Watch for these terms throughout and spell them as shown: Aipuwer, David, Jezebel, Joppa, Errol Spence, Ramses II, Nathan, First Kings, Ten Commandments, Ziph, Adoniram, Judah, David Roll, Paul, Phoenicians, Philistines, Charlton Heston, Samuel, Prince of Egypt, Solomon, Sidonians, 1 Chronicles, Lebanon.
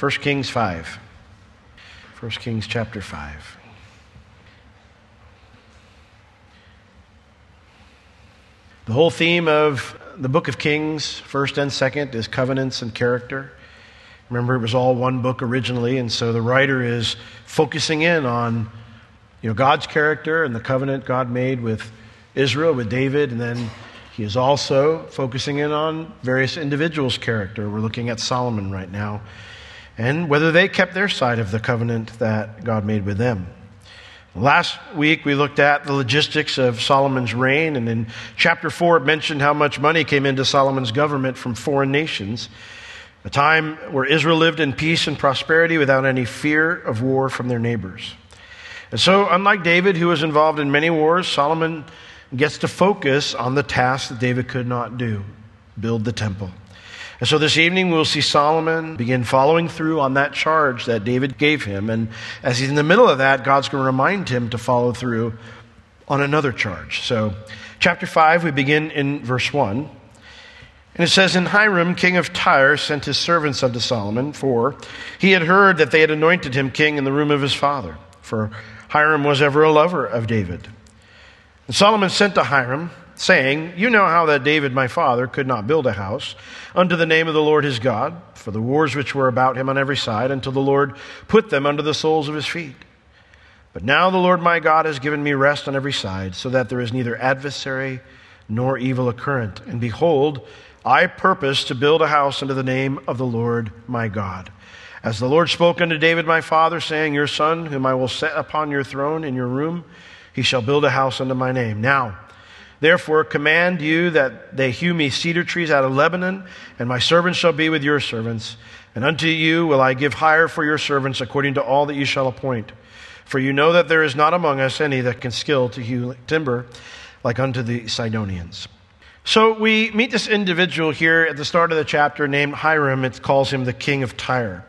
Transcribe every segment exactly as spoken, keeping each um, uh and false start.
First Kings five. First Kings chapter five. The whole theme of the book of Kings, first and second, is covenants and character. Remember, it was all one book originally, and so the writer is focusing in on, you know, God's character and the covenant God made with Israel, with David, and then he is also focusing in on various individuals' character. We're looking at Solomon right now, and whether they kept their side of the covenant that God made with them. Last week, we looked at the logistics of Solomon's reign, and in chapter four, it mentioned how much money came into Solomon's government from foreign nations, a time where Israel lived in peace and prosperity without any fear of war from their neighbors. And so, unlike David, who was involved in many wars, Solomon gets to focus on the task that David could not do, build the temple. And so this evening we'll see Solomon begin following through on that charge that David gave him. And as he's in the middle of that, God's going to remind him to follow through on another charge. So chapter five, we begin in verse one. And it says, "And Hiram, king of Tyre, sent his servants unto Solomon, for he had heard that they had anointed him king in the room of his father. For Hiram was ever a lover of David. And Solomon sent to Hiram, saying, You know how that David my father could not build a house unto the name of the Lord his God, for the wars which were about him on every side, until the Lord put them under the soles of his feet. But now the Lord my God has given me rest on every side, so that there is neither adversary nor evil occurrent. And behold, I purpose to build a house unto the name of the Lord my God. As the Lord spoke unto David my father, saying, Your son, whom I will set upon your throne in your room, he shall build a house unto my name. Now, therefore, command you that they hew me cedar trees out of Lebanon, and my servants shall be with your servants. And unto you will I give hire for your servants according to all that you shall appoint. For you know that there is not among us any that can skill to hew timber like unto the Sidonians." So we meet this individual here at the start of the chapter named Hiram. It calls him the king of Tyre.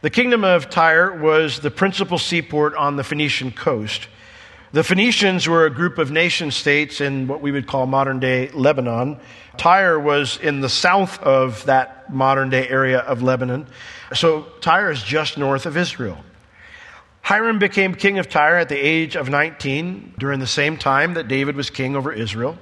The kingdom of Tyre was the principal seaport on the Phoenician coast. The Phoenicians were a group of nation states in what we would call modern-day Lebanon. Tyre was in the south of that modern-day area of Lebanon. So Tyre is just north of Israel. Hiram became king of Tyre at the age of nineteen, during the same time that David was king over Israel.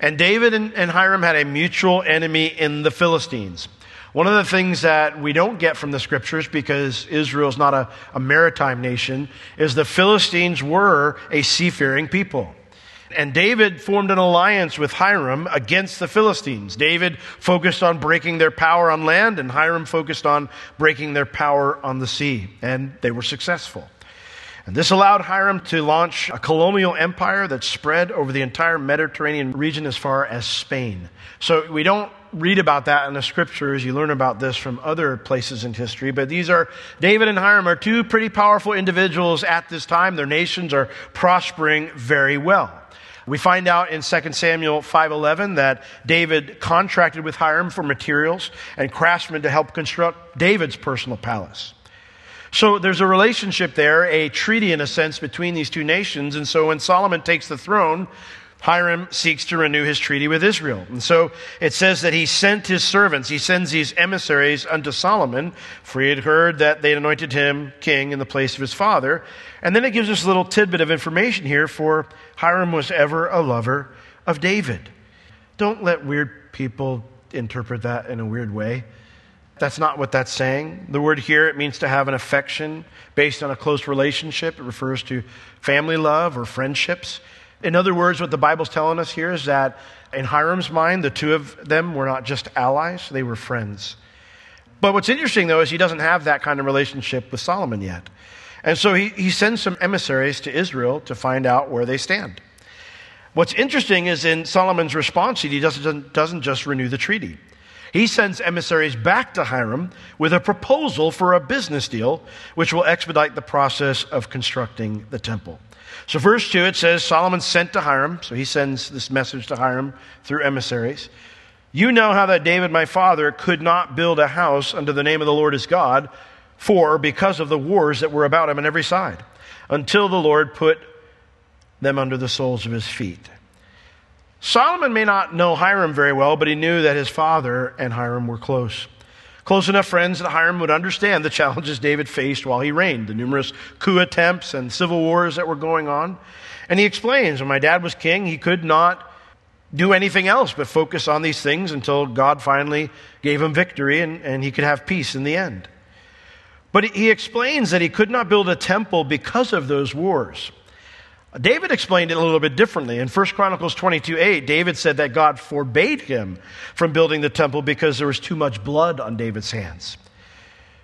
And David and, and Hiram had a mutual enemy in the Philistines. One of the things that we don't get from the Scriptures, because Israel is not a, a maritime nation, is the Philistines were a seafaring people. And David formed an alliance with Hiram against the Philistines. David focused on breaking their power on land, and Hiram focused on breaking their power on the sea. And they were successful. And this allowed Hiram to launch a colonial empire that spread over the entire Mediterranean region as far as Spain. So we don't read about that in the Scriptures. You learn about this from other places in history. But these are, David and Hiram are two pretty powerful individuals at this time. Their nations are prospering very well. We find out in Second Samuel five eleven that David contracted with Hiram for materials and craftsmen to help construct David's personal palace. So there's a relationship there, a treaty in a sense, between these two nations. And so when Solomon takes the throne, Hiram seeks to renew his treaty with Israel. And so it says that he sent his servants, he sends these emissaries unto Solomon, for he had heard that they anointed him king in the place of his father. And then it gives us a little tidbit of information here, for Hiram was ever a lover of David. Don't let weird people interpret that in a weird way. That's not what that's saying. The word here, it means to have an affection based on a close relationship. It refers to family love or friendships. In other words, what the Bible's telling us here is that in Hiram's mind, the two of them were not just allies, they were friends. But what's interesting, though, is he doesn't have that kind of relationship with Solomon yet. And so he, he sends some emissaries to Israel to find out where they stand. What's interesting is in Solomon's response, he doesn't, doesn't just renew the treaty. He sends emissaries back to Hiram with a proposal for a business deal, which will expedite the process of constructing the temple. So verse two, it says, Solomon sent to Hiram, so he sends this message to Hiram through emissaries. You know how that David my father could not build a house unto the name of the Lord his God, for because of the wars that were about him on every side, until the Lord put them under the soles of his feet. Solomon may not know Hiram very well, but he knew that his father and Hiram were close. Close enough friends that Hiram would understand the challenges David faced while he reigned, the numerous coup attempts and civil wars that were going on. And he explains, when my dad was king, he could not do anything else but focus on these things until God finally gave him victory and, and he could have peace in the end. But he explains that he could not build a temple because of those wars. David explained it a little bit differently. In First Chronicles twenty-two eight, David said that God forbade him from building the temple because there was too much blood on David's hands.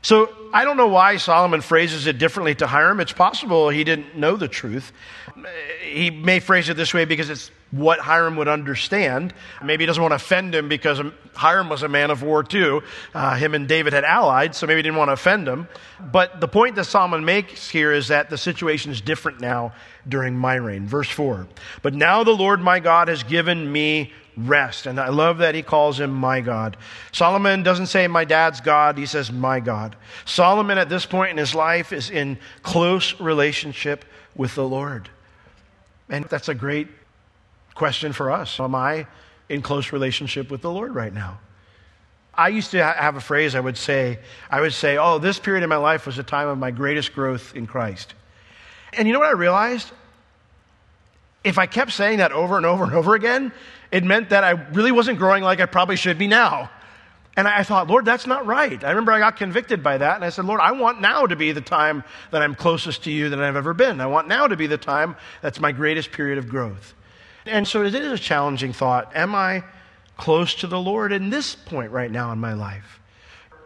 So I don't know why Solomon phrases it differently to Hiram. It's possible he didn't know the truth. He may phrase it this way because it's what Hiram would understand. Maybe he doesn't want to offend him because Hiram was a man of war too. Uh, him and David had allied, so maybe he didn't want to offend him. But the point that Solomon makes here is that the situation is different now during my reign. Verse four, but now the Lord my God has given me rest. And I love that he calls him my God. Solomon doesn't say my dad's God, he says my God. Solomon at this point in his life is in close relationship with the Lord. And that's a great question for us. Am I in close relationship with the Lord right now? I used to have a phrase I would say, I would say, oh, this period in my life was a time of my greatest growth in Christ. And you know what I realized? If I kept saying that over and over and over again, it meant that I really wasn't growing like I probably should be now. And I thought, Lord, that's not right. I remember I got convicted by that, and I said, Lord, I want now to be the time that I'm closest to you that I've ever been. I want now to be the time that's my greatest period of growth. And so it is a challenging thought. Am I close to the Lord in this point right now in my life?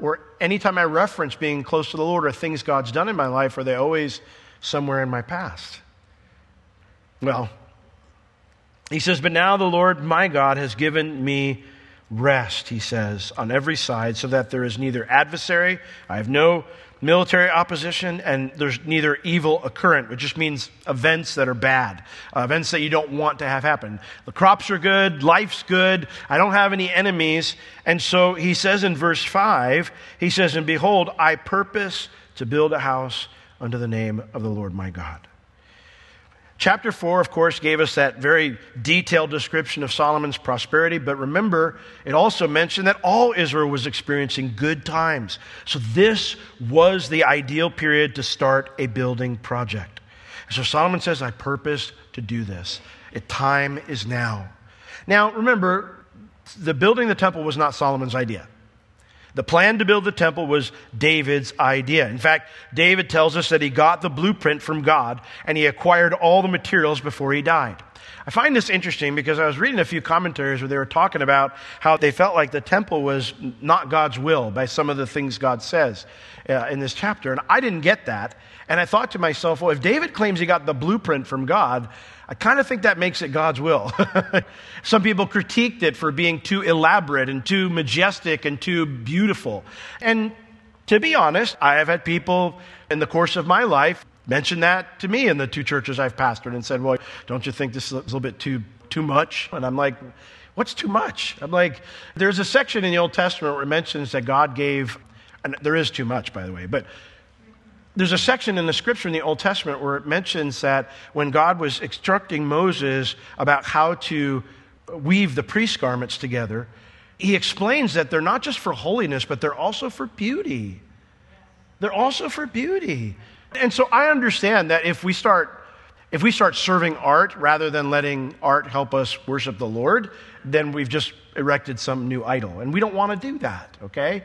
Or anytime I reference being close to the Lord or things God's done in my life, are they always somewhere in my past? Well, he says, but now the Lord my God has given me rest, he says, on every side, so that there is neither adversary, I have no military opposition, and there's neither evil occurrent, which just means events that are bad, uh, events that you don't want to have happen. The crops are good, life's good, I don't have any enemies. And so he says in verse five, he says, and behold, I purpose to build a house unto the name of the Lord my God. Chapter four, of course, gave us that very detailed description of Solomon's prosperity, but remember, it also mentioned that all Israel was experiencing good times. So this was the ideal period to start a building project. So Solomon says, I purpose to do this. The time is now. Now, remember, the building the temple was not Solomon's idea. The plan to build the temple was David's idea. In fact, David tells us that he got the blueprint from God and he acquired all the materials before he died. I find this interesting because I was reading a few commentaries where they were talking about how they felt like the temple was not God's will by some of the things God says uh, in this chapter. And I didn't get that. And I thought to myself, well, if David claims he got the blueprint from God, I kind of think that makes it God's will. Some people critiqued it for being too elaborate and too majestic and too beautiful. And to be honest, I have had people in the course of my life mention that to me in the two churches I've pastored and said, well, don't you think this is a little bit too too much? And I'm like, what's too much? I'm like, there's a section in the Old Testament where it mentions that God gave, and there is too much, by the way, but there's a section in the scripture in the Old Testament where it mentions that when God was instructing Moses about how to weave the priest garments together, he explains that they're not just for holiness, but they're also for beauty. They're also for beauty. And so I understand that if we start if we start serving art rather than letting art help us worship the Lord, then we've just erected some new idol. And we don't want to do that, okay?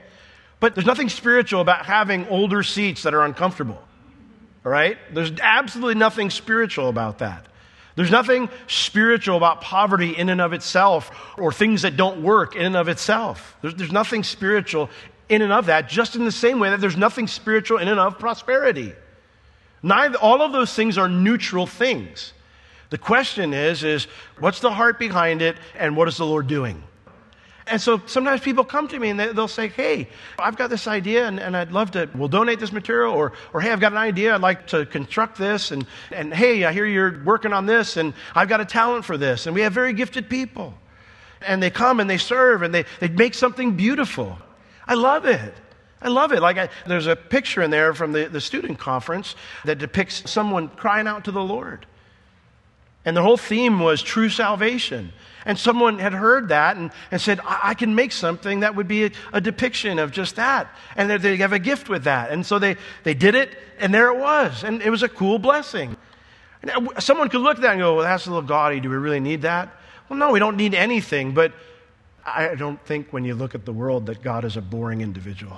But there's nothing spiritual about having older seats that are uncomfortable, all right? There's absolutely nothing spiritual about that. There's nothing spiritual about poverty in and of itself or things that don't work in and of itself. There's, there's nothing spiritual in and of that, just in the same way that there's nothing spiritual in and of prosperity. Neither, all of those things are neutral things. The question is, is what's the heart behind it and what is the Lord doing? And so sometimes people come to me and they'll say, hey, I've got this idea and, and I'd love to, we'll donate this material, or, or hey, I've got an idea, I'd like to construct this, and, and hey, I hear you're working on this, and I've got a talent for this, and we have very gifted people. And they come and they serve and they, they make something beautiful. I love it. I love it. Like I, there's a picture in there from the, the student conference that depicts someone crying out to the Lord. And the whole theme was true salvation. And someone had heard that and, and said, I, I can make something that would be a, a depiction of just that. And they, they have a gift with that. And so they, they did it, and there it was. And it was a cool blessing. And someone could look at that and go, well, that's a little gaudy. Do we really need that? Well, no, we don't need anything. But I don't think when you look at the world that God is a boring individual.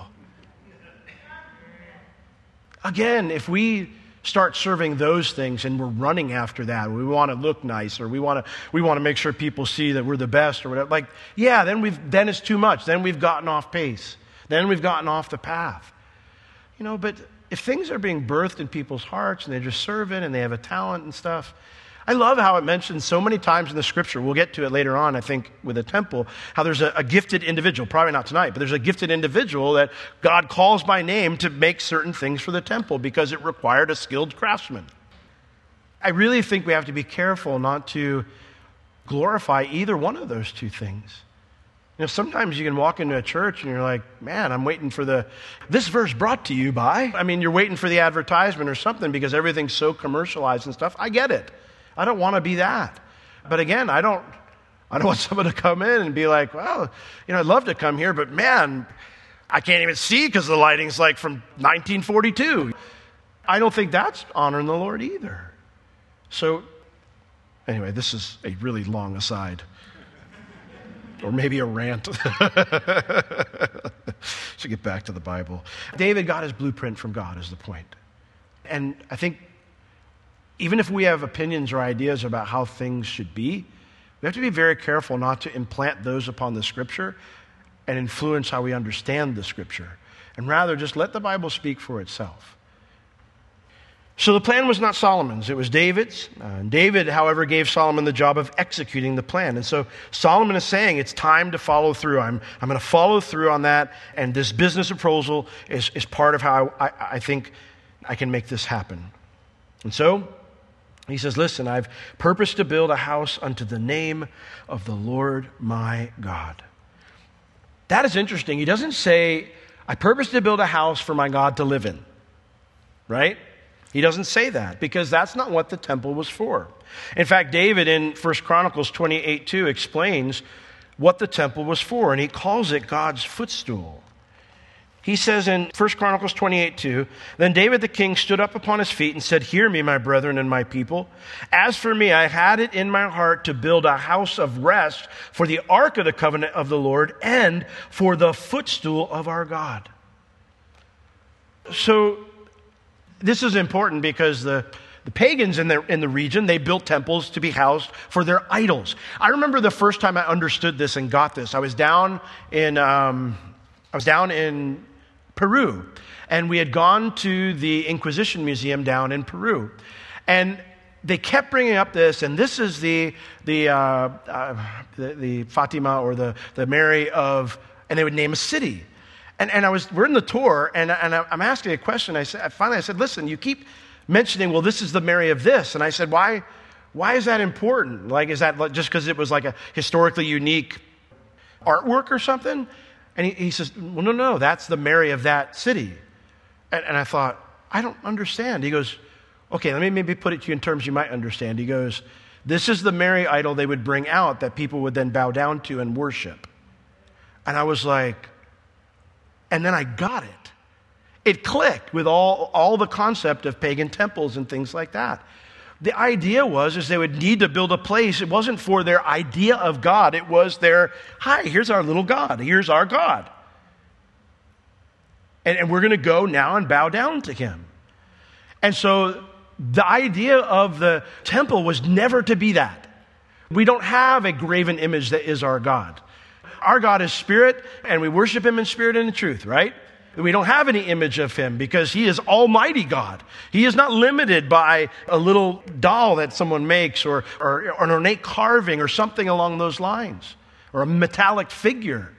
Again, if we start serving those things and we're running after that, we want to look nice, or we want to we want to make sure people see that we're the best or whatever, like, yeah, then we've then it's too much. Then we've gotten off pace. Then we've gotten off the path. You know, but if things are being birthed in people's hearts and they're just serving and they have a talent and stuff, I love how it mentions so many times in the Scripture, we'll get to it later on, I think, with the temple, how there's a, a gifted individual, probably not tonight, but there's a gifted individual that God calls by name to make certain things for the temple because it required a skilled craftsman. I really think we have to be careful not to glorify either one of those two things. You know, sometimes you can walk into a church and you're like, man, I'm waiting for the, this verse brought to you by, I mean, you're waiting for the advertisement or something because everything's so commercialized and stuff. I get it. I don't want to be that. But again, I don't I don't want someone to come in and be like, well, you know, I'd love to come here, but man, I can't even see because the lighting's like from nineteen forty-two. I don't think that's honoring the Lord either. So anyway, this is a really long aside. Or maybe a rant. So get back to the Bible. David got his blueprint from God is the point. And I think even if we have opinions or ideas about how things should be, we have to be very careful not to implant those upon the Scripture and influence how we understand the Scripture, and rather just let the Bible speak for itself. So the plan was not Solomon's, it was David's. Uh, David, however, gave Solomon the job of executing the plan. And so Solomon is saying, it's time to follow through. I'm, I'm going to follow through on that, and this business proposal is, is part of how I, I think I can make this happen. And so he says, listen, I've purposed to build a house unto the name of the Lord my God. That is interesting. He doesn't say, I purposed to build a house for my God to live in, right? He doesn't say that because that's not what the temple was for. In fact, David in First Chronicles twenty-eight two explains what the temple was for, and he calls it God's footstool. He says in First Chronicles twenty-eight two, then David the king stood up upon his feet and said, hear me, my brethren and my people. As for me, I had it in my heart to build a house of rest for the ark of the covenant of the Lord and for the footstool of our God. So this is important because the, the pagans in the, in the region, they built temples to be housed for their idols. I remember the first time I understood this and got this. I was down in... Um, I was down in Peru, and we had gone to the Inquisition Museum down in Peru, and they kept bringing up this, and this is the the uh, uh, the, the Fatima or the, the Mary of, and they would name a city, and and I was we're in the tour, and and I'm asking a question. I said finally I said, listen, you keep mentioning, well, this is the Mary of this, and I said, why why is that important? Like, is that just because it was like a historically unique artwork or something? And he, he says, well, no, no, that's the Mary of that city. And, and I thought, I don't understand. He goes, okay, let me maybe put it to you in terms you might understand. He goes, this is the Mary idol they would bring out that people would then bow down to and worship. And I was like, and then I got it. It clicked with all, all the concept of pagan temples and things like that. The idea was is they would need to build a place. It wasn't for their idea of God. It was their, hi, here's our little God. Here's our God. And, and we're going to go now and bow down to him. And so the idea of the temple was never to be that. We don't have a graven image that is our God. Our God is spirit, and we worship him in spirit and in truth, right? We don't have any image of him because he is almighty God. He is not limited by a little doll that someone makes or, or, or an ornate carving or something along those lines or a metallic figure.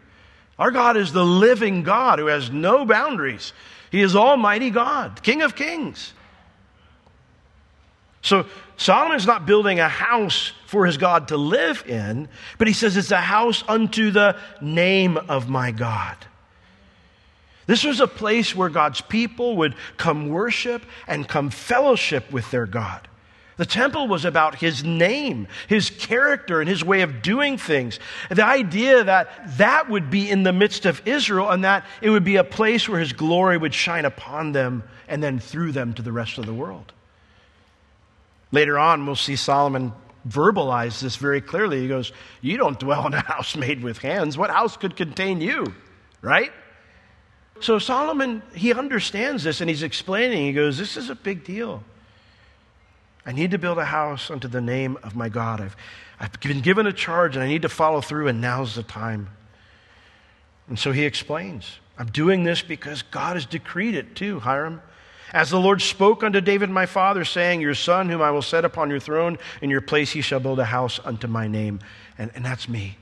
Our God is the living God who has no boundaries. He is almighty God, King of kings. So Solomon's not building a house for his God to live in, but he says it's a house unto the name of my God. This was a place where God's people would come worship and come fellowship with their God. The temple was about his name, his character, and his way of doing things. The idea that that would be in the midst of Israel and that it would be a place where his glory would shine upon them and then through them to the rest of the world. Later on, we'll see Solomon verbalize this very clearly. He goes, you don't dwell in a house made with hands. What house could contain you, right? So Solomon, he understands this, and he's explaining. He goes, this is a big deal. I need to build a house unto the name of my God. I've, I've been given a charge, and I need to follow through, and now's the time. And so he explains, I'm doing this because God has decreed it too, Hiram. As the Lord spoke unto David my father, saying, your son whom I will set upon your throne, in your place he shall build a house unto my name. And, and that's me.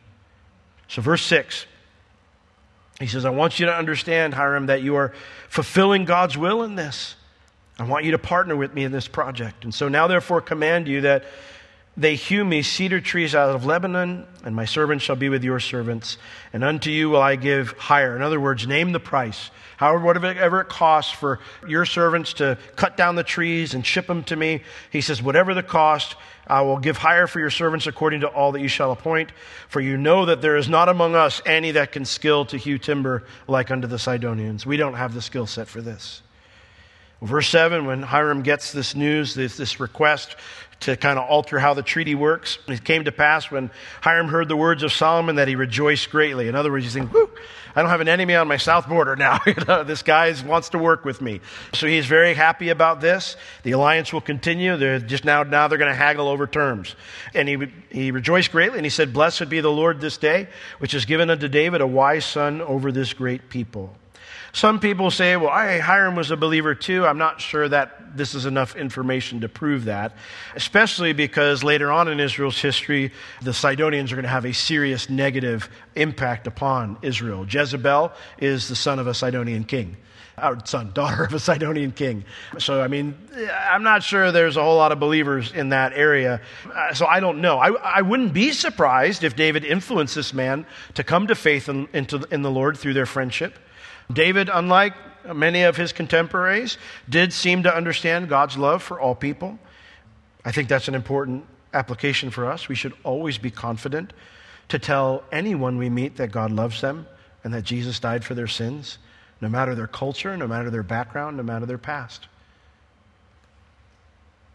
So verse six, he says, I want you to understand, Hiram, that you are fulfilling God's will in this. I want you to partner with me in this project. And so now therefore command you that they hew me cedar trees out of Lebanon, and my servants shall be with your servants, and unto you will I give hire. In other words, name the price. However, whatever it costs for your servants to cut down the trees and ship them to me, he says, whatever the cost, I will give hire for your servants according to all that you shall appoint. For you know that there is not among us any that can skill to hew timber like unto the Sidonians. We don't have the skill set for this. Verse seven, when Hiram gets this news, this, this request to kind of alter how the treaty works, it came to pass when Hiram heard the words of Solomon that he rejoiced greatly. In other words, he's thinking, whoo, I don't have an enemy on my south border now. You know, this guy wants to work with me. So he's very happy about this. The alliance will continue. They're just now, now they're going to haggle over terms. And he, he rejoiced greatly, and he said, blessed be the Lord this day, which has given unto David a wise son over this great people. Some people say, well, I, Hiram was a believer too. I'm not sure that this is enough information to prove that, especially because later on in Israel's history, the Sidonians are going to have a serious negative impact upon Israel. Jezebel is the son of a Sidonian king, or son, daughter of a Sidonian king. So, I mean, I'm not sure there's a whole lot of believers in that area. Uh, so I don't know. I, I wouldn't be surprised if David influenced this man to come to faith in, into, in the Lord through their friendship. David, unlike many of his contemporaries, did seem to understand God's love for all people. I think that's an important application for us. We should always be confident to tell anyone we meet that God loves them and that Jesus died for their sins, no matter their culture, no matter their background, no matter their past.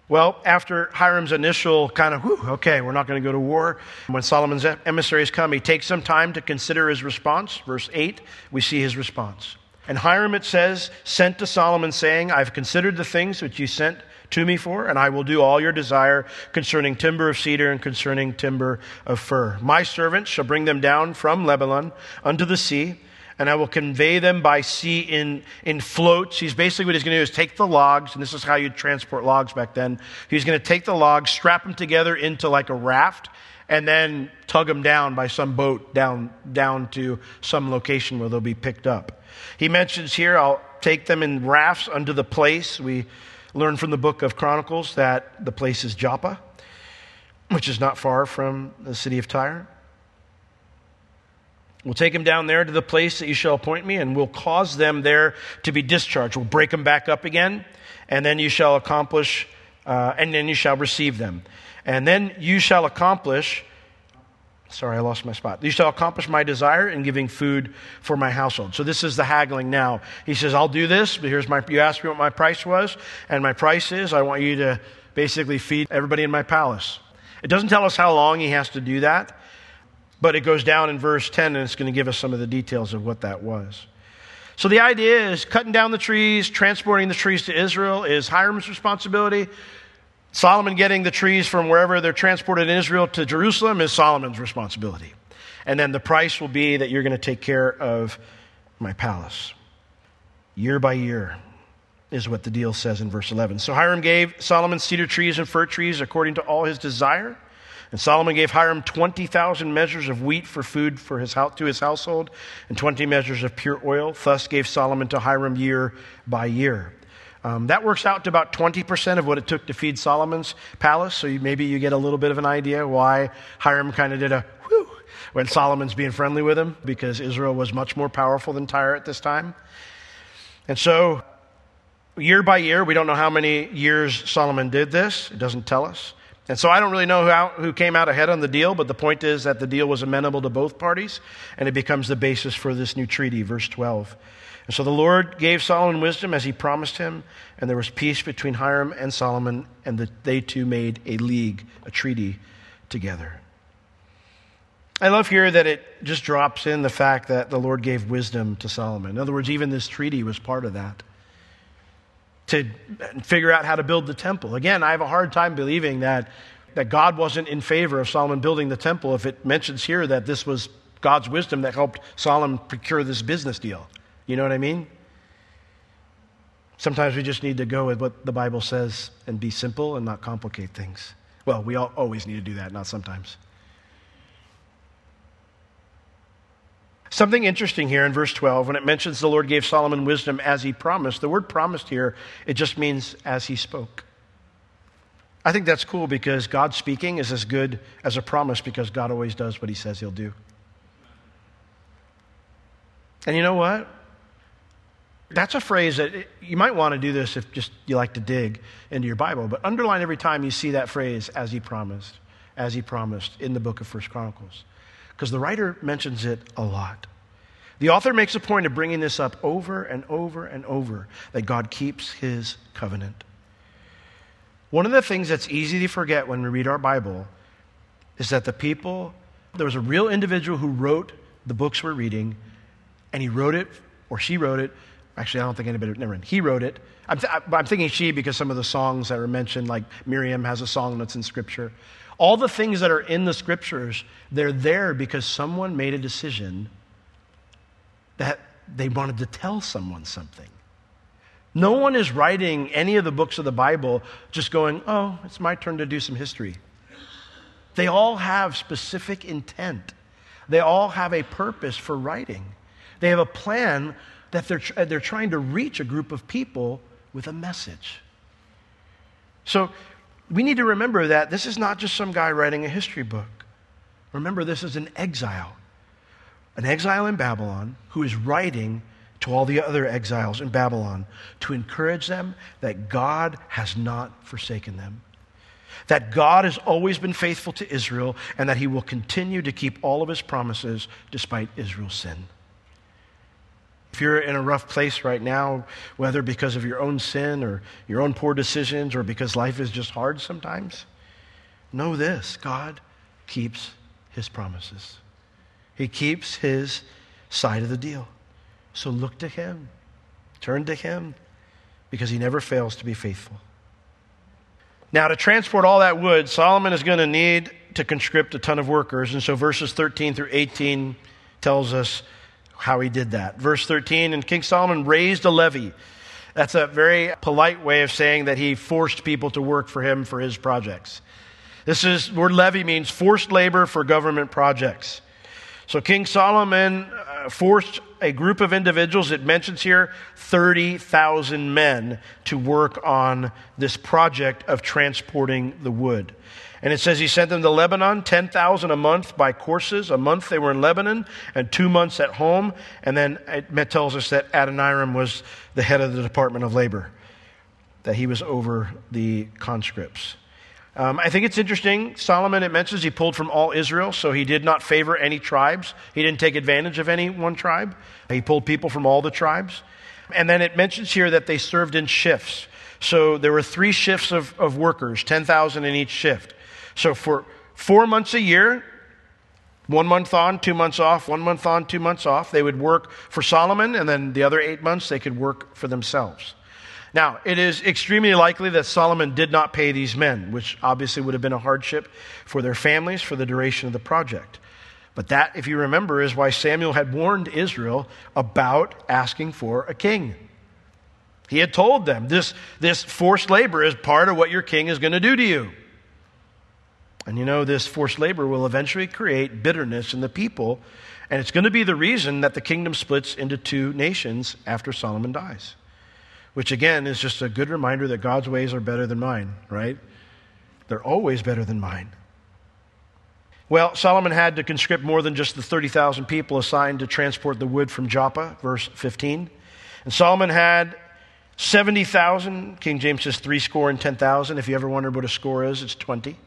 Well, after Hiram's initial kind of, whew, okay, we're not going to go to war, when Solomon's emissaries come, he takes some time to consider his response. Verse eight, we see his response. And Hiram, it says, sent to Solomon, saying, I've considered the things which you sent to me for, and I will do all your desire concerning timber of cedar and concerning timber of fir. My servants shall bring them down from Lebanon unto the sea, and I will convey them by sea in, in floats. He's basically, what he's going to do is take the logs, and this is how you transport logs back then. He's going to take the logs, strap them together into like a raft, and then tug them down by some boat down, down to some location where they'll be picked up. He mentions here, I'll take them in rafts unto the place. We learn from the book of Chronicles that the place is Joppa, which is not far from the city of Tyre. We'll take them down there to the place that you shall appoint me, and we'll cause them there to be discharged. We'll break them back up again, and then you shall accomplish, uh, and then you shall receive them. And then you shall accomplish, sorry, I lost my spot. You shall accomplish my desire in giving food for my household. So this is the haggling now. He says, I'll do this, but here's my, you asked me what my price was, and my price is, I want you to basically feed everybody in my palace. It doesn't tell us how long he has to do that. But it goes down in verse ten, and it's going to give us some of the details of what that was. So the idea is cutting down the trees, transporting the trees to Israel is Hiram's responsibility. Solomon getting the trees from wherever they're transported in Israel to Jerusalem is Solomon's responsibility. And then the price will be that you're going to take care of my palace. Year by year is what the deal says in verse eleven. So Hiram gave Solomon cedar trees and fir trees according to all his desire. And Solomon gave Hiram twenty thousand measures of wheat for food for his house, to his household, and twenty measures of pure oil. Thus gave Solomon to Hiram year by year. Um, that works out to about twenty percent of what it took to feed Solomon's palace. So you, maybe you get a little bit of an idea why Hiram kind of did a whew when Solomon's being friendly with him, because Israel was much more powerful than Tyre at this time. And so year by year. We don't know how many years Solomon did this. It doesn't tell us. And so I don't really know who, out, who came out ahead on the deal, but the point is that the deal was amenable to both parties, and it becomes the basis for this new treaty, verse twelve. And so the Lord gave Solomon wisdom as he promised him, and there was peace between Hiram and Solomon, and the, they two made a league, a treaty together. I love here that it just drops in the fact that the Lord gave wisdom to Solomon. In other words, even this treaty was part of that, to figure out how to build the temple. Again, I have a hard time believing that, that God wasn't in favor of Solomon building the temple if it mentions here that this was God's wisdom that helped Solomon procure this business deal. You know what I mean? Sometimes we just need to go with what the Bible says and be simple and not complicate things. Well, we all always need to do that, not sometimes. Something interesting here in verse twelve, when it mentions the Lord gave Solomon wisdom as he promised, the word promised here, it just means as he spoke. I think that's cool because God speaking is as good as a promise because God always does what he says he'll do. And you know what? That's a phrase that it, you might want to do this if just you like to dig into your Bible, but underline every time you see that phrase, as he promised, as he promised, in the book of First Chronicles, because the writer mentions it a lot. The author makes a point of bringing this up over and over and over, that God keeps his covenant. One of the things that's easy to forget when we read our Bible is that the people, there was a real individual who wrote the books we're reading, and he wrote it, or she wrote it, Actually, I don't think anybody, never mind. He wrote it. I'm, th- I'm thinking she because some of the songs that were mentioned, like Miriam has a song that's in Scripture. All the things that are in the Scriptures, they're there because someone made a decision that they wanted to tell someone something. No one is writing any of the books of the Bible just going, oh, it's my turn to do some history. They all have specific intent. They all have a purpose for writing. They have a plan that they're, they're trying to reach a group of people with a message. So we need to remember that this is not just some guy writing a history book. Remember, this is an exile, an exile in Babylon who is writing to all the other exiles in Babylon to encourage them that God has not forsaken them, that God has always been faithful to Israel, and that he will continue to keep all of his promises despite Israel's sin. If you're in a rough place right now, whether because of your own sin or your own poor decisions or because life is just hard sometimes, know this, God keeps his promises. He keeps his side of the deal. So look to him, turn to him, because he never fails to be faithful. Now, to transport all that wood, Solomon is going to need to conscript a ton of workers. And so verses thirteen through eighteen tells us how he did that. Verse thirteen, and King Solomon raised a levy. That's a very polite way of saying that he forced people to work for him for his projects. This is, word levy means forced labor for government projects. So King Solomon uh, forced a group of individuals, it mentions here, thirty thousand men to work on this project of transporting the wood. And it says he sent them to Lebanon, ten thousand a month by courses. A month they were in Lebanon and two months at home. And then it tells us that Adoniram was the head of the Department of Labor, that he was over the conscripts. Um, I think it's interesting, Solomon, it mentions he pulled from all Israel, so he did not favor any tribes. He didn't take advantage of any one tribe. He pulled people from all the tribes. And then it mentions here that they served in shifts. So there were three shifts of, of workers, ten thousand in each shift. So for four months a year, one month on, two months off, one month on, two months off, they would work for Solomon, and then the other eight months they could work for themselves. Now, it is extremely likely that Solomon did not pay these men, which obviously would have been a hardship for their families for the duration of the project. But that, if you remember, is why Samuel had warned Israel about asking for a king. He had told them, this, this forced labor is part of what your king is going to do to you. And you know, this forced labor will eventually create bitterness in the people, and it's going to be the reason that the kingdom splits into two nations after Solomon dies, which again is just a good reminder that God's ways are better than mine, right? They're always better than mine. Well, Solomon had to conscript more than just the thirty thousand people assigned to transport the wood from Joppa, verse fifteen. And Solomon had seventy thousand, King James says three score and ten thousand. If you ever wondered what a score is, it's twenty.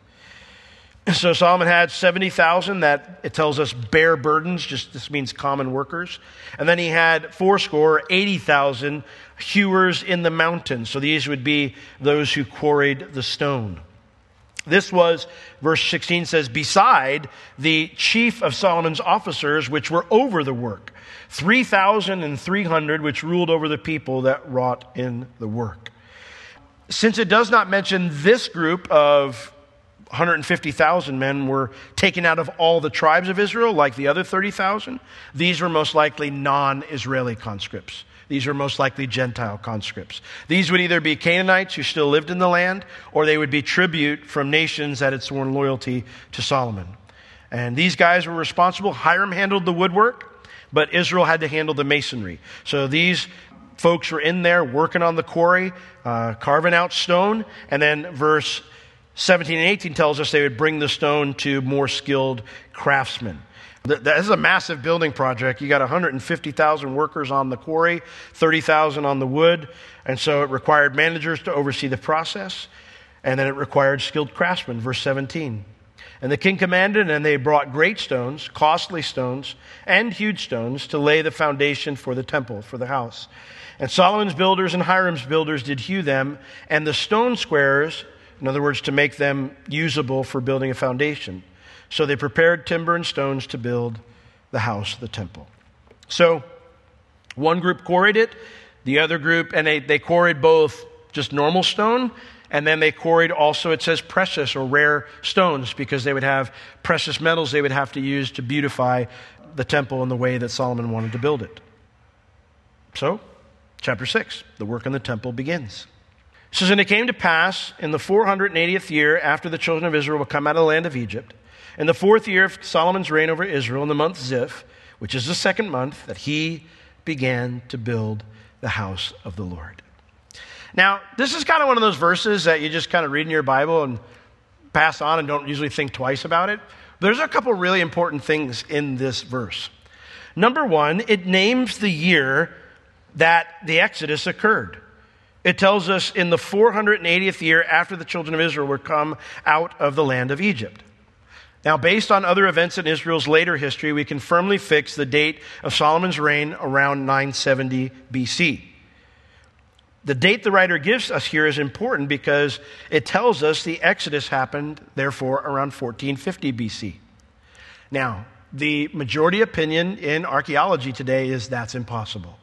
So Solomon had seventy thousand, that it tells us bear burdens, just this means common workers. And then he had fourscore, eighty thousand hewers in the mountain. So these would be those who quarried the stone. This was, verse sixteen says, beside the chief of Solomon's officers, which were over the work, three thousand three hundred, which ruled over the people that wrought in the work. Since it does not mention this group of one hundred fifty thousand men were taken out of all the tribes of Israel, like the other thirty thousand, these were most likely non-Israeli conscripts. These were most likely Gentile conscripts. These would either be Canaanites who still lived in the land, or they would be tribute from nations that had sworn loyalty to Solomon. And these guys were responsible. Hiram handled the woodwork, but Israel had to handle the masonry. So these folks were in there working on the quarry, uh, carving out stone. And then verse seventeen and eighteen tells us they would bring the stone to more skilled craftsmen. This is a massive building project. You got one hundred fifty thousand workers on the quarry, thirty thousand on the wood. And so it required managers to oversee the process. And then it required skilled craftsmen, verse seventeen. And the king commanded, and they brought great stones, costly stones, and huge stones to lay the foundation for the temple, for the house. And Solomon's builders and Hiram's builders did hew them, and the stone squarers, in other words, to make them usable for building a foundation. So they prepared timber and stones to build the house, the temple. So one group quarried it, the other group, and they, they quarried both just normal stone, and then they quarried also, it says, precious or rare stones, because they would have precious metals they would have to use to beautify the temple in the way that Solomon wanted to build it. So, chapter six, the work in the temple begins. It says, and it came to pass in the four hundred eightieth year after the children of Israel were come out of the land of Egypt, in the fourth year of Solomon's reign over Israel, in the month Ziph, which is the second month, that he began to build the house of the Lord. Now, this is kind of one of those verses that you just kind of read in your Bible and pass on and don't usually think twice about it. But there's a couple really important things in this verse. Number one, it names the year that the Exodus occurred. It tells us in the four hundred eightieth year after the children of Israel were come out of the land of Egypt. Now, based on other events in Israel's later history, we can firmly fix the date of Solomon's reign around nine seventy B C. The date the writer gives us here is important because it tells us the Exodus happened, therefore, around fourteen fifty B C. Now, the majority opinion in archaeology today is that's impossible.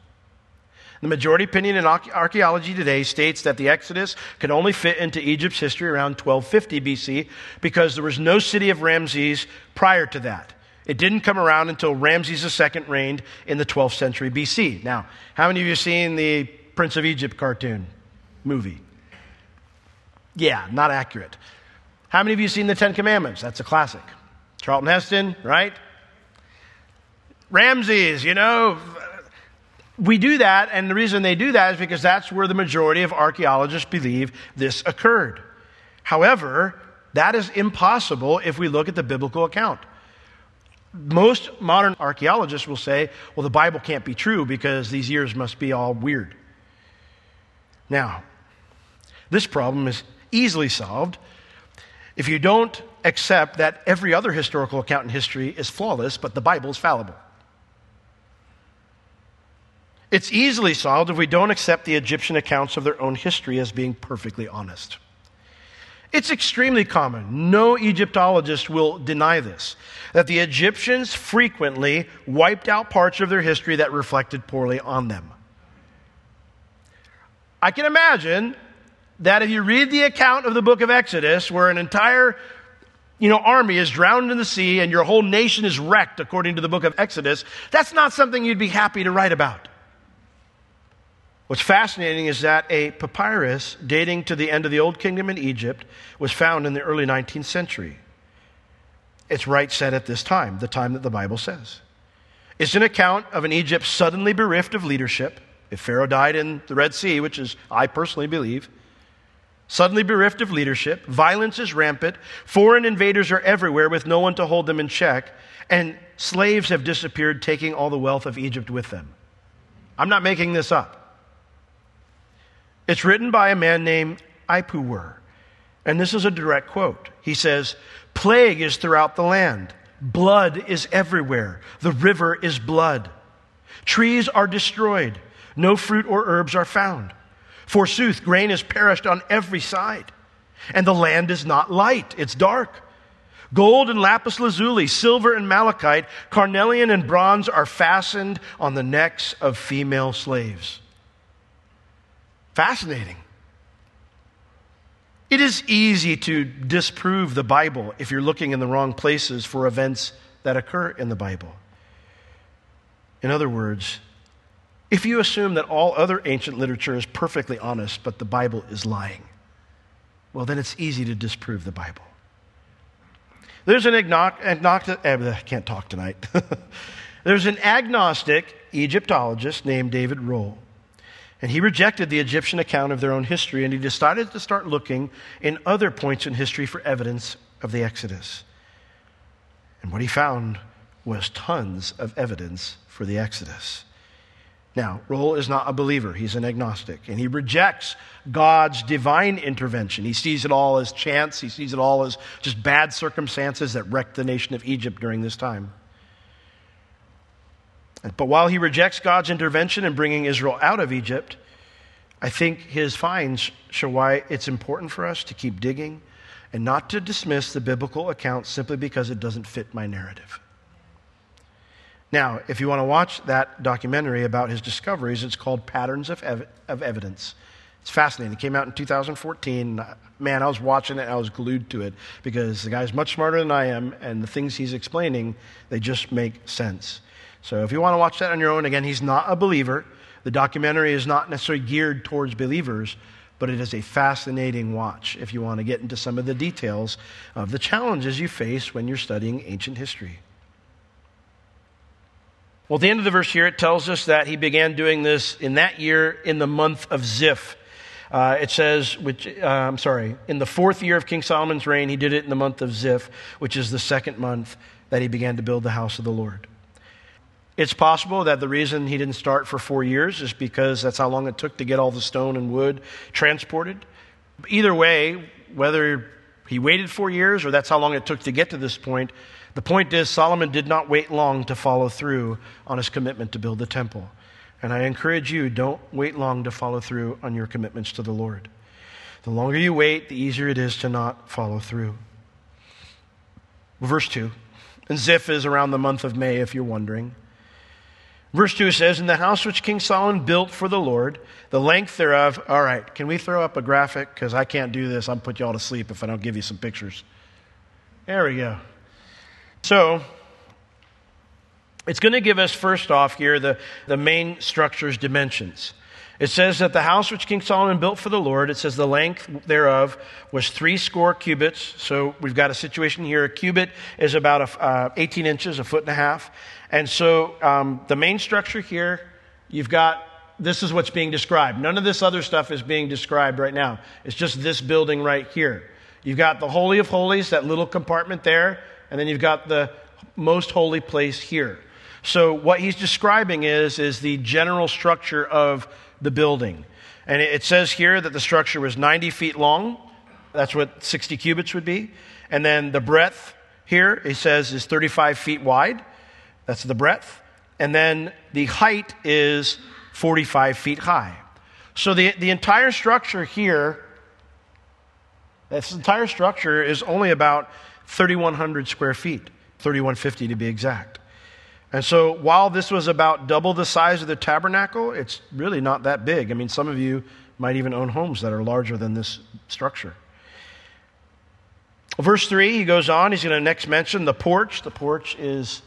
The majority opinion in archaeology today states that the Exodus could only fit into Egypt's history around twelve fifty B C because there was no city of Ramses prior to that. It didn't come around until Ramses the Second reigned in the twelfth century B C. Now, how many of you have seen the Prince of Egypt cartoon movie? Yeah, not accurate. How many of you have seen the Ten Commandments? That's a classic. Charlton Heston, right? Ramses, you know... We do that, and the reason they do that is because that's where the majority of archaeologists believe this occurred. However, that is impossible if we look at the biblical account. Most modern archaeologists will say, well, the Bible can't be true because these years must be all weird. Now, this problem is easily solved if you don't accept that every other historical account in history is flawless, but the Bible is fallible. It's easily solved if we don't accept the Egyptian accounts of their own history as being perfectly honest. It's extremely common, no Egyptologist will deny this, that the Egyptians frequently wiped out parts of their history that reflected poorly on them. I can imagine that if you read the account of the book of Exodus, where an entire You know, army is drowned in the sea and your whole nation is wrecked, according to the book of Exodus, that's not something you'd be happy to write about. What's fascinating is that a papyrus dating to the end of the Old Kingdom in Egypt was found in the early nineteenth century. It's right set at this time, the time that the Bible says. It's an account of an Egypt suddenly bereft of leadership. If Pharaoh died in the Red Sea, which is, I personally believe, suddenly bereft of leadership, violence is rampant, foreign invaders are everywhere with no one to hold them in check, and slaves have disappeared, taking all the wealth of Egypt with them. I'm not making this up. It's written by a man named Aipuwer. And this is a direct quote. He says, "Plague is throughout the land. Blood is everywhere. The river is blood. Trees are destroyed. No fruit or herbs are found. Forsooth, grain is perished on every side. And the land is not light. It's dark. Gold and lapis lazuli, silver and malachite, carnelian and bronze are fastened on the necks of female slaves." Fascinating. It is easy to disprove the Bible if you're looking in the wrong places for events that occur in the Bible. In other words, if you assume that all other ancient literature is perfectly honest, but the Bible is lying, well, then it's easy to disprove the Bible. There's an agnostic, I can't talk tonight. There's an agnostic Egyptologist named David Roll, and he rejected the Egyptian account of their own history, and he decided to start looking in other points in history for evidence of the Exodus. And what he found was tons of evidence for the Exodus. Now, Roll is not a believer. He's an agnostic, and he rejects God's divine intervention. He sees it all as chance. He sees it all as just bad circumstances that wrecked the nation of Egypt during this time. But while he rejects God's intervention in bringing Israel out of Egypt, I think his finds show why it's important for us to keep digging and not to dismiss the biblical account simply because it doesn't fit my narrative. Now, if you want to watch that documentary about his discoveries, it's called Patterns of Ev- of Evidence. It's fascinating. It came out in two thousand fourteen. Man, I was watching it and I was glued to it because the guy's much smarter than I am, and the things he's explaining, they just make sense. So if you want to watch that on your own, again, he's not a believer. The documentary is not necessarily geared towards believers, but it is a fascinating watch if you want to get into some of the details of the challenges you face when you're studying ancient history. Well, at the end of the verse here, it tells us that he began doing this in that year in the month of Ziph. Uh, it says, which uh, I'm sorry, in the fourth year of King Solomon's reign, he did it in the month of Ziph, which is the second month that he began to build the house of the Lord. It's possible that the reason he didn't start for four years is because that's how long it took to get all the stone and wood transported. Either way, whether he waited four years or that's how long it took to get to this point, the point is, Solomon did not wait long to follow through on his commitment to build the temple. And I encourage you, don't wait long to follow through on your commitments to the Lord. The longer you wait, the easier it is to not follow through. Verse two, and Ziph is around the month of May, if you're wondering. Verse two says, in the house which King Solomon built for the Lord, the length thereof, all right, can we throw up a graphic? Because I can't do this. I'll put you all to sleep if I don't give you some pictures. There we go. So, it's going to give us, first off here, the, the main structure's dimensions. It says that the house which King Solomon built for the Lord, it says the length thereof was three score cubits. So, we've got a situation here. A cubit is about a, uh, eighteen inches, a foot and a half. And so, um, the main structure here, you've got, this is what's being described. None of this other stuff is being described right now. It's just this building right here. You've got the Holy of Holies, that little compartment there. And then you've got the most holy place here. So what he's describing is, is the general structure of the building. And it says here that the structure was ninety feet long. That's what sixty cubits would be. And then the breadth here, it says, is thirty-five feet wide. That's the breadth. And then the height is forty-five feet high. So the, the entire structure here, this entire structure is only about thirty-one hundred square feet, thirty-one fifty to be exact. And so while this was about double the size of the tabernacle, it's really not that big. I mean, some of you might even own homes that are larger than this structure. Verse three, he goes on. He's going to next mention the porch. The porch is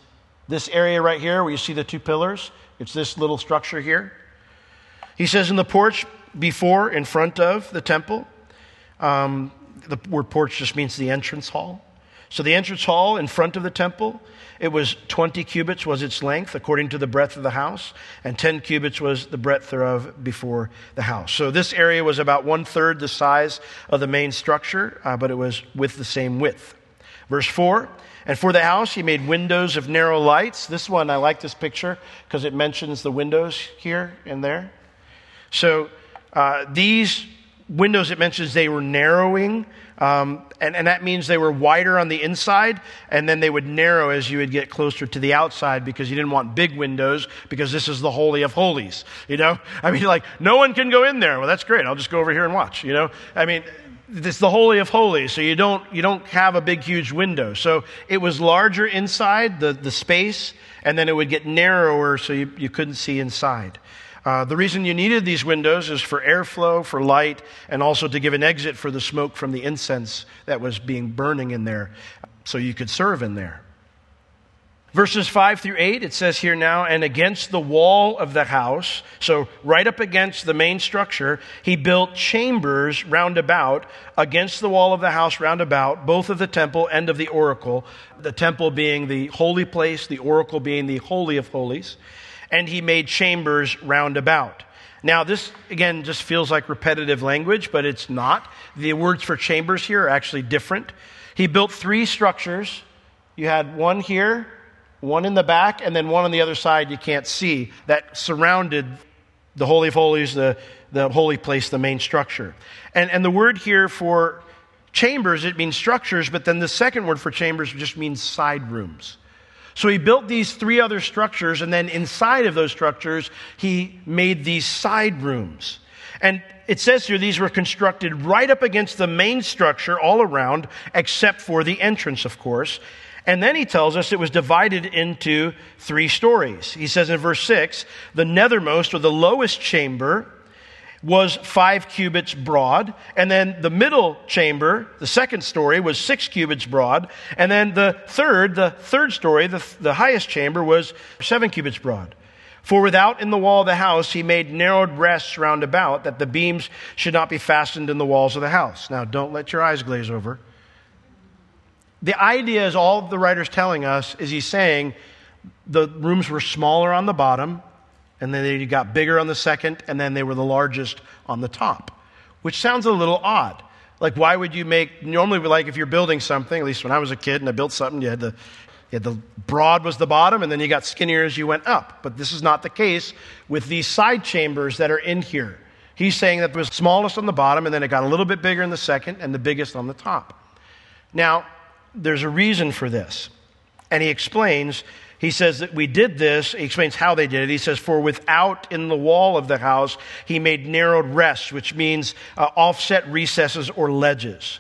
this area right here where you see the two pillars. It's this little structure here. He says in the porch before, in front of the temple, um, the word porch just means the entrance hall. So the entrance hall in front of the temple, it was twenty cubits was its length according to the breadth of the house, and ten cubits was the breadth thereof before the house. So this area was about one-third the size of the main structure, uh, but it was with the same width. Verse four, and for the house he made windows of narrow lights. This one, I like this picture because it mentions the windows here and there. So Uh, these windows, it mentions they were narrowing, um, and, and that means they were wider on the inside, and then they would narrow as you would get closer to the outside because you didn't want big windows because this is the Holy of Holies, you know? I mean, like, no one can go in there. Well, that's great. I'll just go over here and watch, you know? I mean, it's the Holy of Holies, so you don't you don't have a big, huge window. So it was larger inside, the, the space, and then it would get narrower so you, you couldn't see inside. Uh, the reason you needed these windows is for airflow, for light, and also to give an exit for the smoke from the incense that was being burning in there, so you could serve in there. Verses five through eight, it says here now, and against the wall of the house, so right up against the main structure, he built chambers round about, against the wall of the house round about, both of the temple and of the oracle, the temple being the holy place, the oracle being the Holy of Holies. And he made chambers round about. Now this, again, just feels like repetitive language, but it's not. The words for chambers here are actually different. He built three structures. You had one here, one in the back, and then one on the other side you can't see, that surrounded the Holy of Holies, the, the holy place, the main structure. And, and the word here for chambers, it means structures, but then the second word for chambers just means side rooms. So he built these three other structures, and then inside of those structures, he made these side rooms. And it says here, these were constructed right up against the main structure all around, except for the entrance, of course. And then he tells us it was divided into three stories. He says in verse six, the nethermost or the lowest chamber was five cubits broad, and then the middle chamber, the second story, was six cubits broad, and then the third, the third story, the, the highest chamber, was seven cubits broad. For without in the wall of the house he made narrowed rests round about, that the beams should not be fastened in the walls of the house. Now, don't let your eyes glaze over. The idea is all the writer's telling us is he's saying the rooms were smaller on the bottom, and then they got bigger on the second, and then they were the largest on the top, which sounds a little odd. Like, why would you make, normally, like, if you're building something, at least when I was a kid and I built something, you had the, you had the broad was the bottom, and then you got skinnier as you went up. But this is not the case with these side chambers that are in here. He's saying that it was smallest on the bottom, and then it got a little bit bigger in the second, and the biggest on the top. Now, there's a reason for this, and he explains. He says that we did this. He explains how they did it. He says, for without in the wall of the house, he made narrowed rests, which means uh, offset recesses or ledges.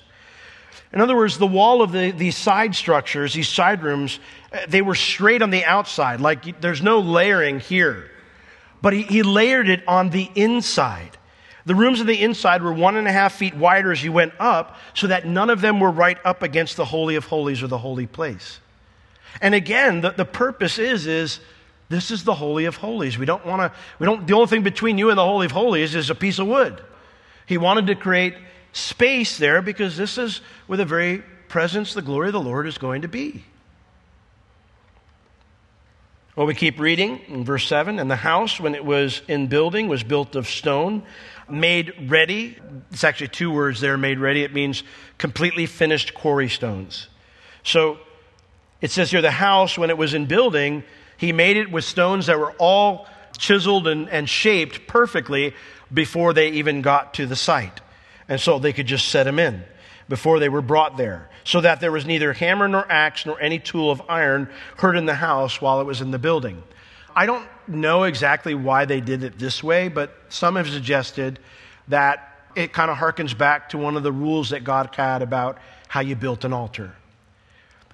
In other words, the wall of the, these side structures, these side rooms, they were straight on the outside. Like, there's no layering here. But he, he layered it on the inside. The rooms on the inside were one and a half feet wider as you went up, so that none of them were right up against the Holy of Holies or the holy place. And again, the, the purpose is, is this is the Holy of Holies. We don't want to, we don't, the only thing between you and the Holy of Holies is a piece of wood. He wanted to create space there because this is where the very presence, the glory of the Lord is going to be. Well, we keep reading in verse seven, and the house, when it was in building, was built of stone, made ready. It's actually two words there, made ready. It means completely finished quarry stones. So, it says here, the house, when it was in building, he made it with stones that were all chiseled and, and shaped perfectly before they even got to the site. And so they could just set them in before they were brought there, so that there was neither hammer nor axe nor any tool of iron heard in the house while it was in the building. I don't know exactly why they did it this way, but some have suggested that it kind of harkens back to one of the rules that God had about how you built an altar.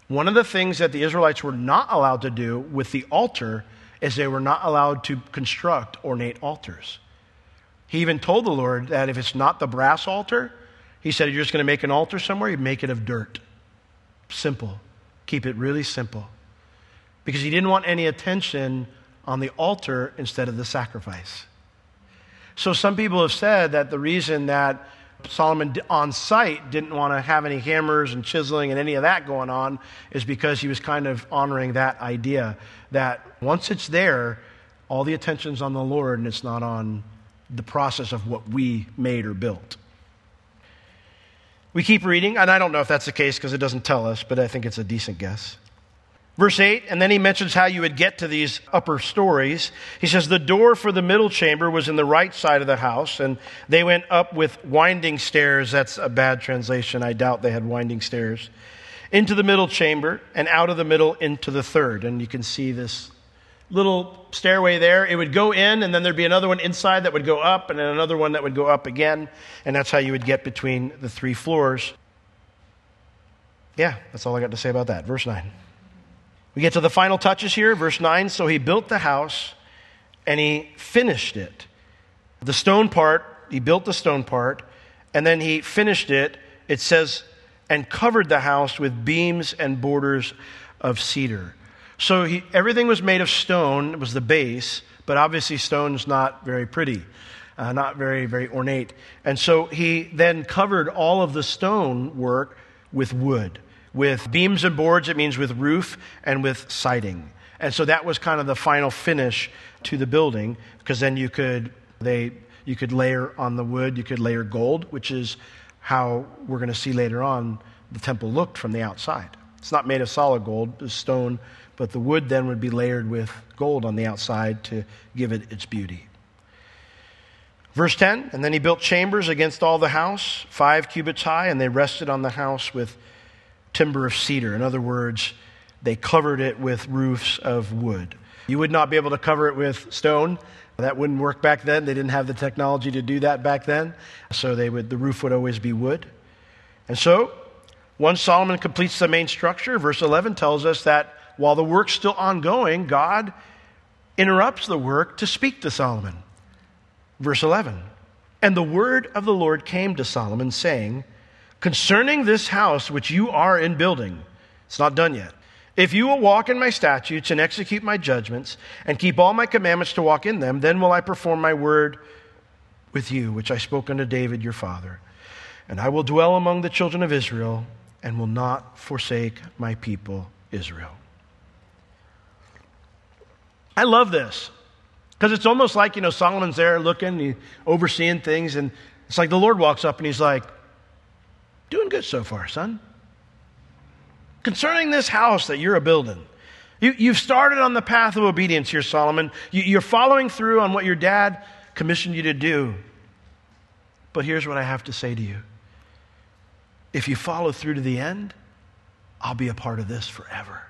One of the things that the Israelites were not allowed to do with the altar is they were not allowed to construct ornate altars. He even told the Lord that if it's not the brass altar, he said, you're just going to make an altar somewhere, you make it of dirt. Simple. Keep it really simple. Because he didn't want any attention on the altar instead of the sacrifice. So some people have said that the reason that Solomon on site didn't want to have any hammers and chiseling and any of that going on is because he was kind of honoring that idea that once it's there, all the attention's on the Lord and it's not on the process of what we made or built. We keep reading, and I don't know if that's the case because it doesn't tell us, but I think it's a decent guess. Verse eight, and then he mentions how you would get to these upper stories. He says, the door for the middle chamber was in the right side of the house, and they went up with winding stairs. That's a bad translation. I doubt they had winding stairs. Into the middle chamber, and out of the middle into the third. And you can see this little stairway there. It would go in, and then there'd be another one inside that would go up, and then another one that would go up again. And that's how you would get between the three floors. Yeah, that's all I got to say about that. Verse nine. We get to the final touches here, verse nine. So he built the house and he finished it. The stone part, he built the stone part, and then he finished it. It says, and covered the house with beams and borders of cedar. So he, everything was made of stone. It was the base, but obviously stone's not very pretty, uh, not very, very ornate. And so he then covered all of the stone work with wood. With beams and boards, it means with roof and with siding. And so that was kind of the final finish to the building, because then you could they you could layer on the wood, you could layer gold, which is how we're going to see later on the temple looked from the outside. It's not made of solid gold, it's stone, but the wood then would be layered with gold on the outside to give it its beauty. Verse ten, and then he built chambers against all the house, five cubits high, and they rested on the house with timber of cedar. In other words, they covered it with roofs of wood. You would not be able to cover it with stone. That wouldn't work back then. They didn't have the technology to do that back then. So they would, the roof would always be wood. And so, once Solomon completes the main structure, verse eleven tells us that while the work's still ongoing, God interrupts the work to speak to Solomon. Verse eleven, and the word of the Lord came to Solomon, saying, concerning this house which you are in building, it's not done yet. If you will walk in my statutes and execute my judgments and keep all my commandments to walk in them, then will I perform my word with you, which I spoke unto David your father. And I will dwell among the children of Israel and will not forsake my people Israel. I love this because it's almost like, you know, Solomon's there looking, overseeing things, and it's like the Lord walks up and he's like, doing good so far, son. Concerning this house that you're a building, you, you've started on the path of obedience here, Solomon. You, you're following through on what your dad commissioned you to do. But here's what I have to say to you. If you follow through to the end, I'll be a part of this forever.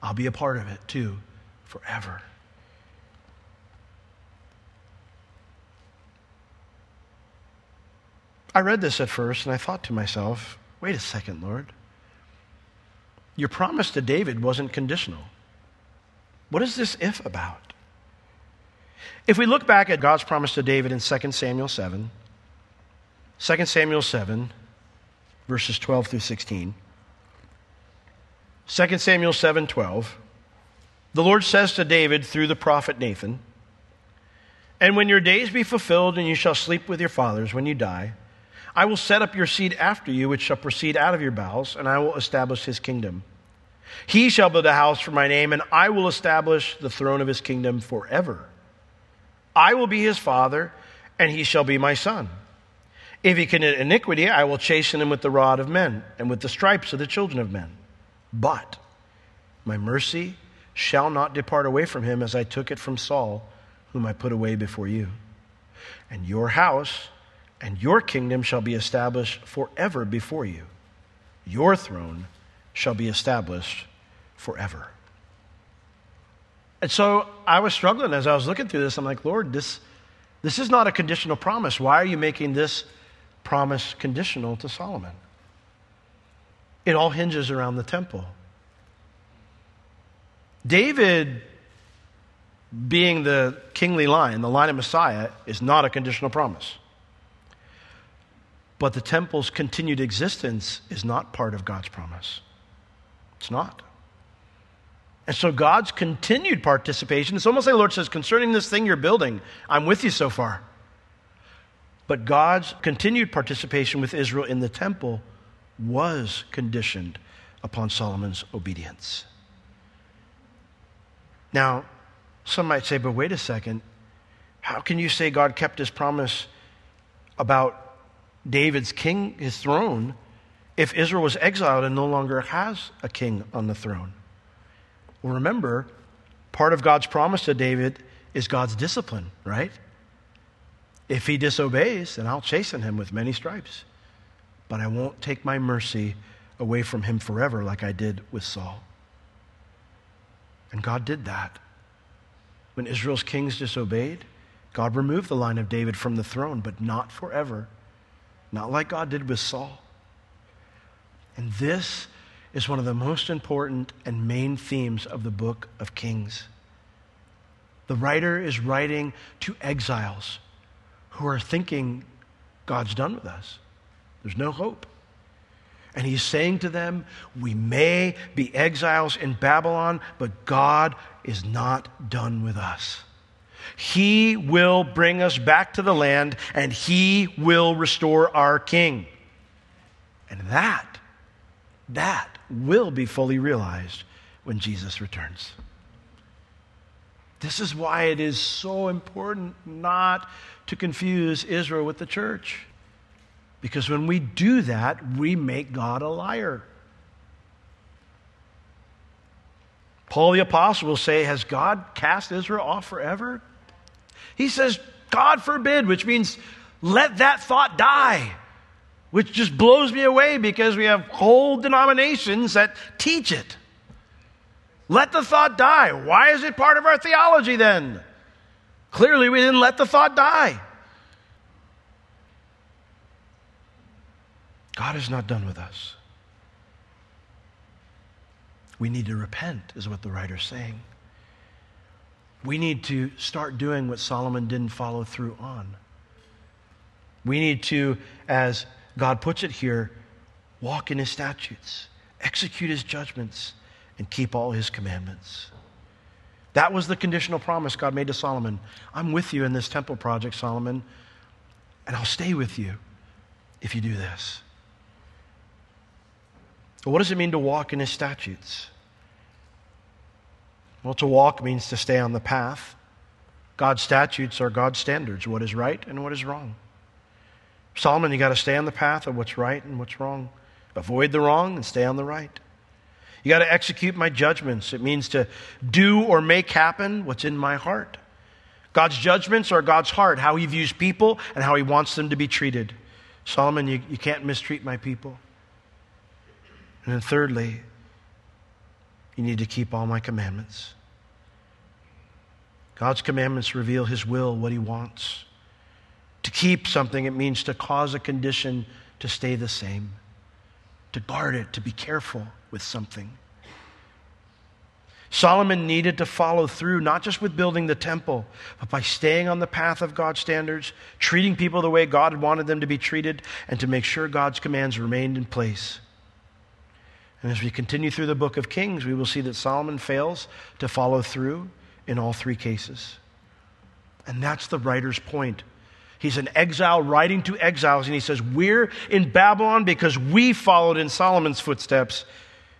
I'll be a part of it too, forever. I read this at first, and I thought to myself, wait a second, Lord. Your promise to David wasn't conditional. What is this if about? If we look back at God's promise to David in Second Samuel seven, Second Samuel seven, verses twelve through sixteen, Second Samuel seven, twelve, the Lord says to David through the prophet Nathan, and when your days be fulfilled and you shall sleep with your fathers when you die, I will set up your seed after you, which shall proceed out of your bowels, and I will establish his kingdom. He shall build a house for my name, and I will establish the throne of his kingdom forever. I will be his father, and he shall be my son. If he commit iniquity, I will chasten him with the rod of men, and with the stripes of the children of men. But my mercy shall not depart away from him, as I took it from Saul, whom I put away before you. And your house and your kingdom shall be established forever before you. Your throne shall be established forever. And so I was struggling as I was looking through this. I'm like, Lord, this, this is not a conditional promise. Why are you making this promise conditional to Solomon? It all hinges around the temple. David being the kingly line, the line of Messiah, is not a conditional promise. But the temple's continued existence is not part of God's promise. It's not. And so God's continued participation, it's almost like the Lord says, concerning this thing you're building, I'm with you so far. But God's continued participation with Israel in the temple was conditioned upon Solomon's obedience. Now, some might say, but wait a second, how can you say God kept his promise about David's king, his throne, if Israel was exiled and no longer has a king on the throne? Well, remember, part of God's promise to David is God's discipline, right? If he disobeys, then I'll chasten him with many stripes. But I won't take my mercy away from him forever like I did with Saul. And God did that. When Israel's kings disobeyed, God removed the line of David from the throne, but not forever. Not like God did with Saul. And this is one of the most important and main themes of the book of Kings. The writer is writing to exiles who are thinking, God's done with us. There's no hope. And he's saying to them, we may be exiles in Babylon, but God is not done with us. He will bring us back to the land, and he will restore our king. And that, that will be fully realized when Jesus returns. This is why it is so important not to confuse Israel with the church. Because when we do that, we make God a liar. Paul the Apostle will say, has God cast Israel off forever? He says, God forbid, which means let that thought die, which just blows me away because we have whole denominations that teach it. Let the thought die. Why is it part of our theology then? Clearly, we didn't let the thought die. God is not done with us. We need to repent, is what the writer's saying. We need to start doing what Solomon didn't follow through on. We need to, as God puts it here, walk in his statutes, execute his judgments, and keep all his commandments. That was the conditional promise God made to Solomon. I'm with you in this temple project, Solomon, and I'll stay with you if you do this. But what does it mean to walk in his statutes? Well, to walk means to stay on the path. God's statutes are God's standards, what is right and what is wrong. Solomon, you got to stay on the path of what's right and what's wrong. Avoid the wrong and stay on the right. You got to execute my judgments. It means to do or make happen what's in my heart. God's judgments are God's heart, how he views people and how he wants them to be treated. Solomon, you, you can't mistreat my people. And then thirdly, you need to keep all my commandments. God's commandments reveal his will, what he wants. To keep something, it means to cause a condition to stay the same, to guard it, to be careful with something. Solomon needed to follow through, not just with building the temple, but by staying on the path of God's standards, treating people the way God wanted them to be treated, and to make sure God's commands remained in place. And as we continue through the book of Kings, we will see that Solomon fails to follow through in all three cases. And that's the writer's point. He's an exile writing to exiles, and he says, we're in Babylon because we followed in Solomon's footsteps,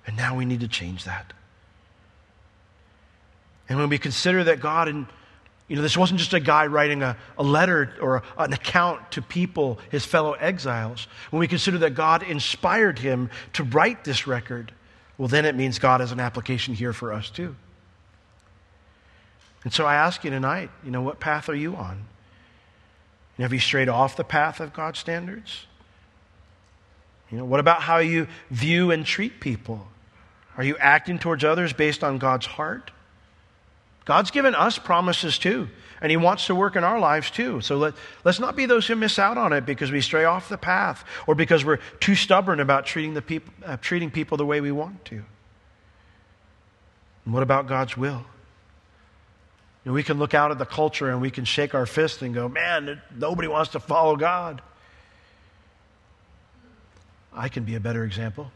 and now we need to change that. And when we consider that God, and you know, this wasn't just a guy writing a, a letter or a, an account to people, his fellow exiles. When we consider that God inspired him to write this record, well, then it means God has an application here for us too. And so I ask you tonight, you know, what path are you on? And have you strayed off the path of God's standards? You know, what about how you view and treat people? Are you acting towards others based on God's heart? God's given us promises too, and he wants to work in our lives too. So let, let's not be those who miss out on it because we stray off the path or because we're too stubborn about treating, the peop- uh, treating people the way we want to. And what about God's will? You know, we can look out at the culture and we can shake our fist and go, man, nobody wants to follow God. I can be a better example.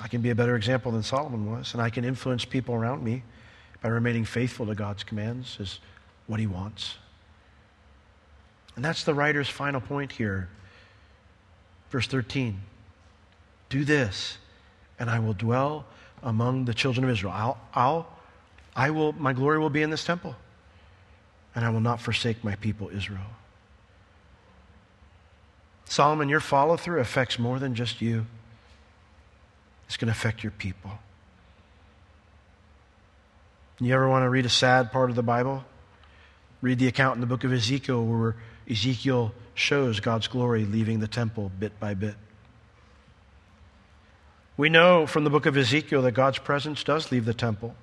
I can be a better example than Solomon was, and I can influence people around me by remaining faithful to God's commands, is what he wants. And that's the writer's final point here. Verse thirteen, do this, and I will dwell among the children of Israel. I'll, I'll, I will, my glory will be in this temple, and I will not forsake my people Israel. Solomon, your follow-through affects more than just you. It's going to affect your people. You ever want to read a sad part of the Bible? Read the account in the book of Ezekiel where Ezekiel shows God's glory leaving the temple bit by bit. We know from the book of Ezekiel that God's presence does leave the temple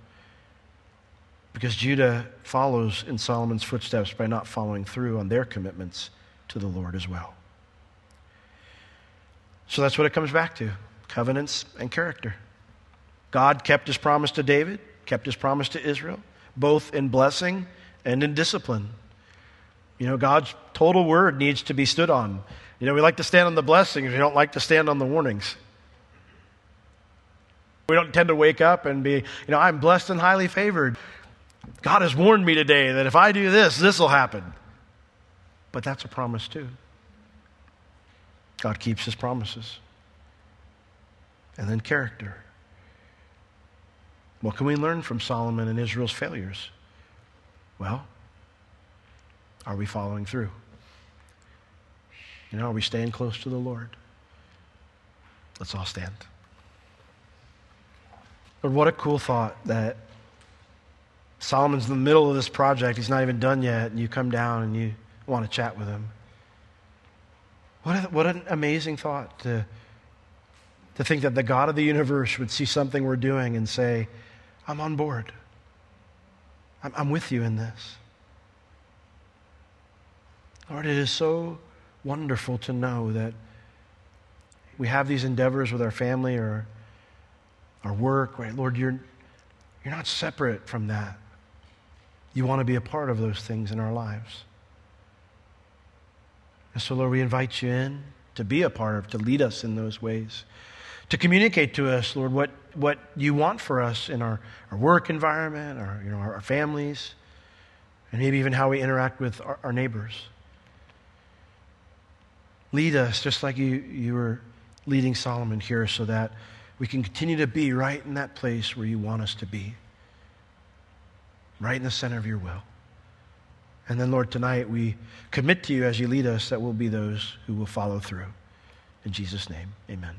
because Judah follows in Solomon's footsteps by not following through on their commitments to the Lord as well. So that's what it comes back to, covenants and character. God kept his promise to David, kept his promise to Israel, both in blessing and in discipline. You know, God's total word needs to be stood on. You know, we like to stand on the blessings. We don't like to stand on the warnings. We don't tend to wake up and be, you know, I'm blessed and highly favored. God has warned me today that if I do this, this will happen. But that's a promise too. God keeps his promises. And then character. What can we learn from Solomon and Israel's failures? Well, are we following through? You know, are we staying close to the Lord? Let's all stand. Lord, what a cool thought that Solomon's in the middle of this project. He's not even done yet, and you come down and you want to chat with him. What a, what an amazing thought to, to think that the God of the universe would see something we're doing and say, I'm on board. I'm, I'm with you in this. Lord, it is so wonderful to know that we have these endeavors with our family or our work. Right? Lord, you're, you're not separate from that. You want to be a part of those things in our lives. And so, Lord, we invite you in to be a part of, to lead us in those ways, to communicate to us, Lord, what, what you want for us in our, our work environment, our, you know, our, our families, and maybe even how we interact with our, our neighbors. Lead us just like you, you were leading Solomon here so that we can continue to be right in that place where you want us to be, right in the center of your will. And then, Lord, tonight we commit to you as you lead us that we'll be those who will follow through. In Jesus' name, amen.